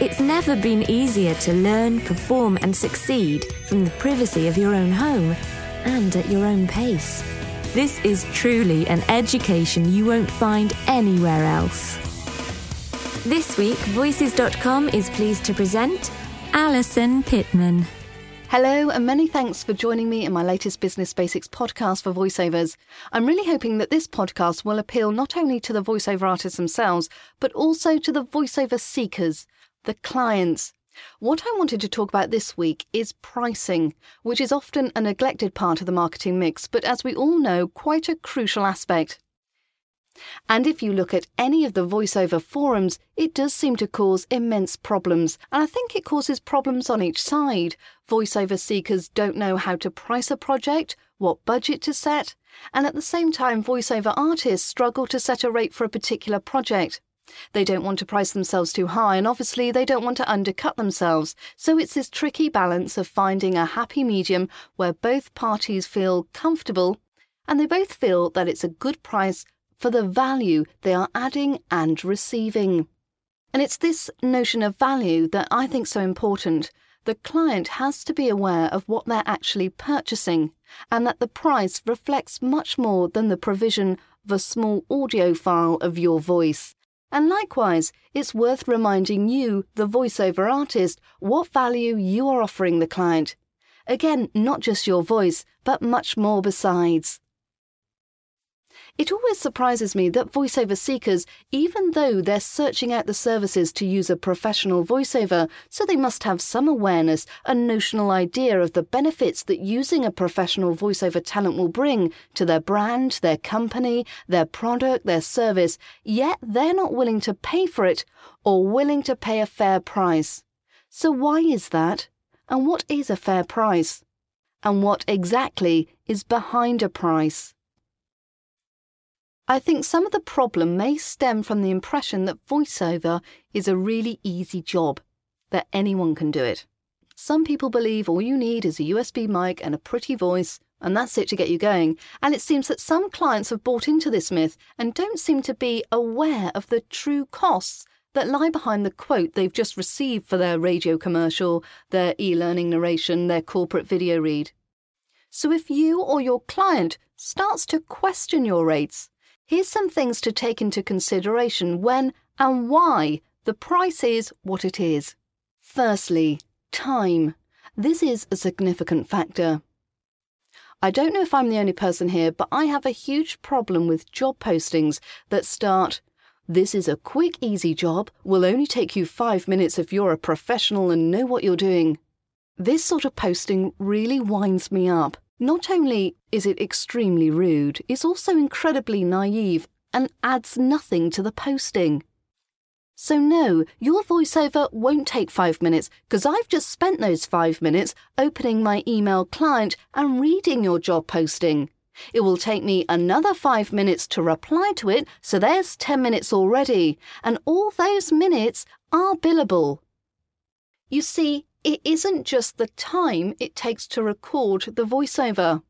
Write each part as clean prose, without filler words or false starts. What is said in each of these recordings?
It's never been easier to learn, perform, and succeed from the privacy of your own home and at your own pace. This is truly an education you won't find anywhere else. This week, Voices.com is pleased to present Alison Pittman. Hello, and many thanks for joining me in my latest Business Basics podcast for voiceovers. I'm really hoping that this podcast will appeal not only to the voiceover artists themselves, but also to the voiceover seekers, the clients. What I wanted to talk about this week is pricing, which is often a neglected part of the marketing mix, but as we all know, quite a crucial aspect. And if you look at any of the voiceover forums, it does seem to cause immense problems. And I think it causes problems on each side. Voiceover seekers don't know how to price a project, what budget to set, and at the same time, voiceover artists struggle to set a rate for a particular project. They don't want to price themselves too high, and obviously they don't want to undercut themselves. So it's this tricky balance of finding a happy medium where both parties feel comfortable and they both feel that it's a good price for the value they are adding and receiving. And it's this notion of value that I think is so important. The client has to be aware of what they're actually purchasing and that the price reflects much more than the provision of a small audio file of your voice. And likewise, it's worth reminding you, the voiceover artist, what value you are offering the client. Again, not just your voice, but much more besides. It always surprises me that voiceover seekers, even though they're searching out the services to use a professional voiceover, so they must have some awareness, a notional idea of the benefits that using a professional voiceover talent will bring to their brand, their company, their product, their service, yet they're not willing to pay for it or willing to pay a fair price. So why is that? And what is a fair price? And what exactly is behind a price? I think some of the problem may stem from the impression that voiceover is a really easy job, that anyone can do it. Some people believe all you need is a USB mic and a pretty voice, and that's it to get you going. And it seems that some clients have bought into this myth and don't seem to be aware of the true costs that lie behind the quote they've just received for their radio commercial, their e-learning narration, their corporate video read. So if you or your client starts to question your rates, here's some things to take into consideration when and why the price is what it is. Firstly, time. This is a significant factor. I don't know if I'm the only person here, but I have a huge problem with job postings that start, "This is a quick, easy job, will only take you 5 minutes if you're a professional and know what you're doing." This sort of posting really winds me up. Not only is it extremely rude, it's also incredibly naive and adds nothing to the posting. So no, your voiceover won't take 5 minutes because I've just spent those 5 minutes opening my email client and reading your job posting. It will take me another 5 minutes to reply to it, so there's 10 minutes already, and all those minutes are billable. You see, it isn't just the time it takes to record the voiceover.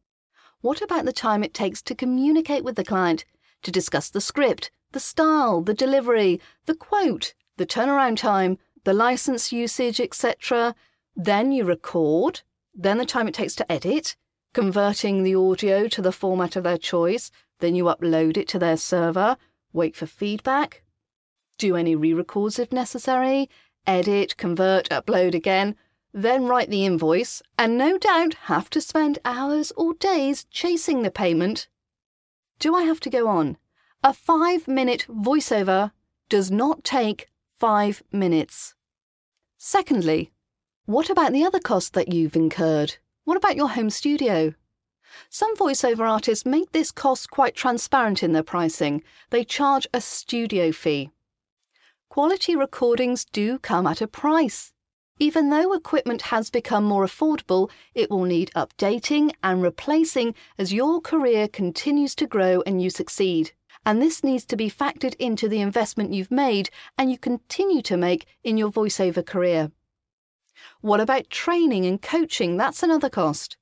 What about the time it takes to communicate with the client, to discuss the script, the style, the delivery, the quote, the turnaround time, the license usage, etc. Then you record, then the time it takes to edit, converting the audio to the format of their choice, then you upload it to their server, wait for feedback, do any re-records if necessary, edit, convert, upload again, then write the invoice, and no doubt have to spend hours or days chasing the payment. Do I have to go on? A 5-minute voiceover does not take 5 minutes. Secondly, what about the other costs that you've incurred? What about your home studio? Some voiceover artists make this cost quite transparent in their pricing. They charge a studio fee. Quality recordings do come at a price. Even though equipment has become more affordable, it will need updating and replacing as your career continues to grow and you succeed. And this needs to be factored into the investment you've made and you continue to make in your voiceover career. What about training and coaching? That's another cost.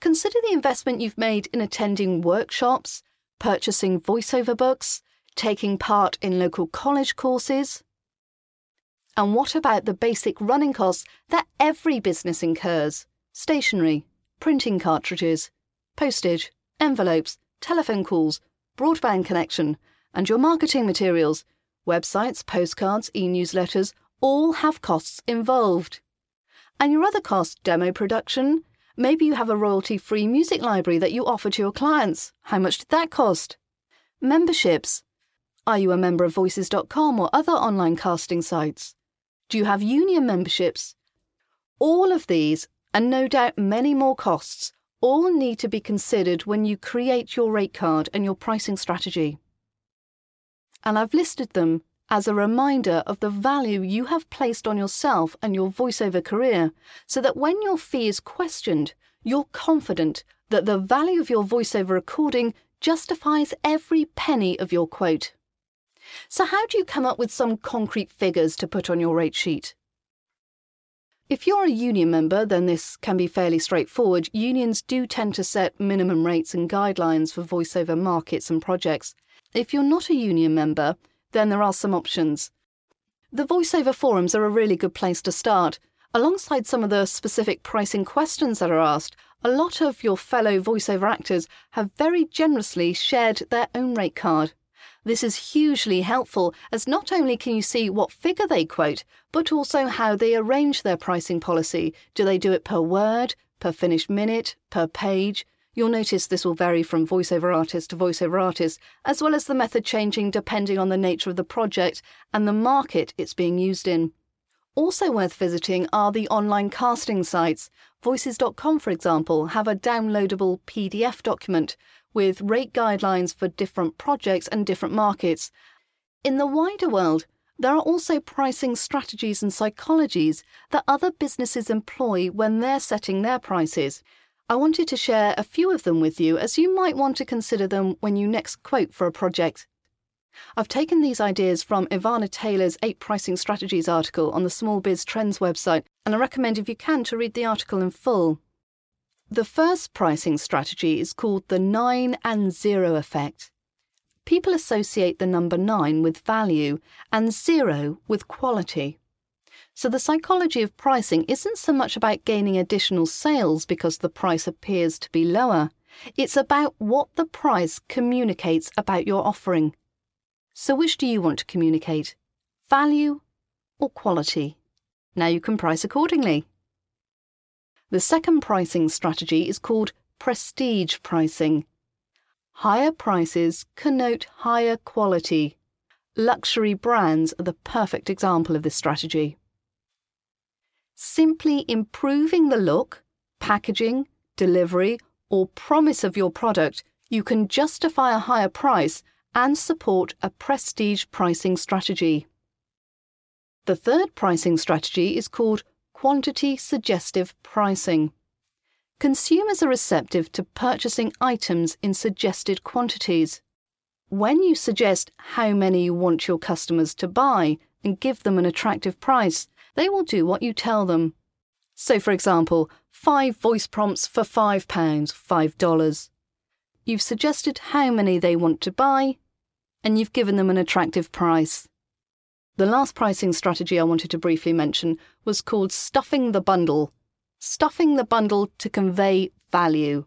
Consider the investment you've made in attending workshops, purchasing voiceover books, taking part in local college courses. And what about the basic running costs that every business incurs? Stationery, printing cartridges, postage, envelopes, telephone calls, broadband connection, and your marketing materials, websites, postcards, e-newsletters, all have costs involved. And your other costs, demo production. Maybe you have a royalty-free music library that you offer to your clients. How much did that cost? Memberships. Are you a member of Voices.com or other online casting sites? Do you have union memberships? All of these, and no doubt many more costs, all need to be considered when you create your rate card and your pricing strategy. And I've listed them as a reminder of the value you have placed on yourself and your voiceover career, so that when your fee is questioned, you're confident that the value of your voiceover recording justifies every penny of your quote. So how do you come up with some concrete figures to put on your rate sheet? If you're a union member, then this can be fairly straightforward. Unions do tend to set minimum rates and guidelines for voiceover markets and projects. If you're not a union member, then there are some options. The voiceover forums are a really good place to start. Alongside some of the specific pricing questions that are asked, a lot of your fellow voiceover actors have very generously shared their own rate card. This is hugely helpful, as not only can you see what figure they quote, but also how they arrange their pricing policy. Do they do it per word, per finished minute, per page? You'll notice this will vary from voiceover artist to voiceover artist, as well as the method changing depending on the nature of the project and the market it's being used in. Also worth visiting are the online casting sites. Voices.com, for example, have a downloadable PDF document with rate guidelines for different projects and different markets. In the wider world, there are also pricing strategies and psychologies that other businesses employ when they're setting their prices. I wanted to share a few of them with you, as you might want to consider them when you next quote for a project. I've taken these ideas from Ivana Taylor's 8 Pricing Strategies article on the Small Biz Trends website, and I recommend, if you can, to read the article in full. The first pricing strategy is called the 9 and 0 effect. People associate the number 9 with value and 0 with quality. So the psychology of pricing isn't so much about gaining additional sales because the price appears to be lower. It's about what the price communicates about your offering. So which do you want to communicate? Value or quality? Now you can price accordingly. The second pricing strategy is called prestige pricing. Higher prices connote higher quality. Luxury brands are the perfect example of this strategy. Simply improving the look, packaging, delivery, or promise of your product, you can justify a higher price and support a prestige pricing strategy. The third pricing strategy is called quantity suggestive pricing. Consumers are receptive to purchasing items in suggested quantities. When you suggest how many you want your customers to buy and give them an attractive price, they will do what you tell them. So, for example, 5 voice prompts for £5, $5. You've suggested how many they want to buy, and you've given them an attractive price. The last pricing strategy I wanted to briefly mention was called stuffing the bundle. Stuffing the bundle to convey value.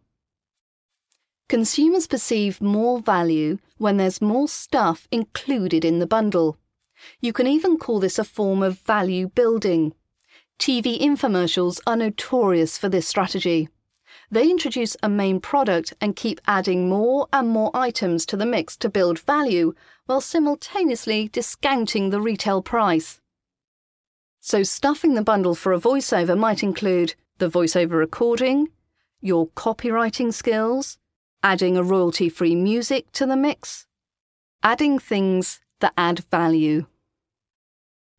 Consumers perceive more value when there's more stuff included in the bundle. You can even call this a form of value building. TV infomercials are notorious for this strategy. They introduce a main product and keep adding more and more items to the mix to build value, while simultaneously discounting the retail price. So stuffing the bundle for a voiceover might include the voiceover recording, your copywriting skills, adding a royalty-free music to the mix, adding things that add value.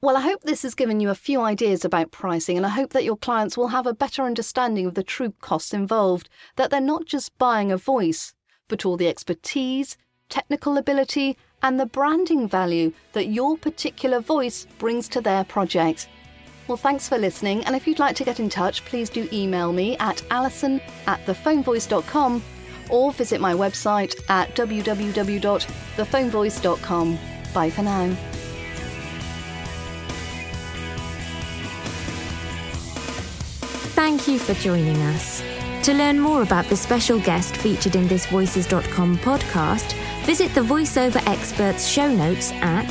Well, I hope this has given you a few ideas about pricing, and I hope that your clients will have a better understanding of the true costs involved, that they're not just buying a voice, but all the expertise, technical ability, and the branding value that your particular voice brings to their project. Well, thanks for listening, and if you'd like to get in touch, please do email me at alison@thephonevoice.com or visit my website at www.thephonevoice.com. Bye for now. Thank you for joining us. To learn more about the special guest featured in this Voices.com podcast, visit the VoiceOver Experts show notes at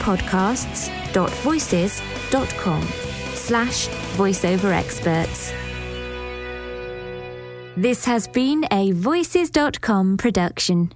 podcasts.voices.com/VoiceOver Experts. This has been a Voices.com production.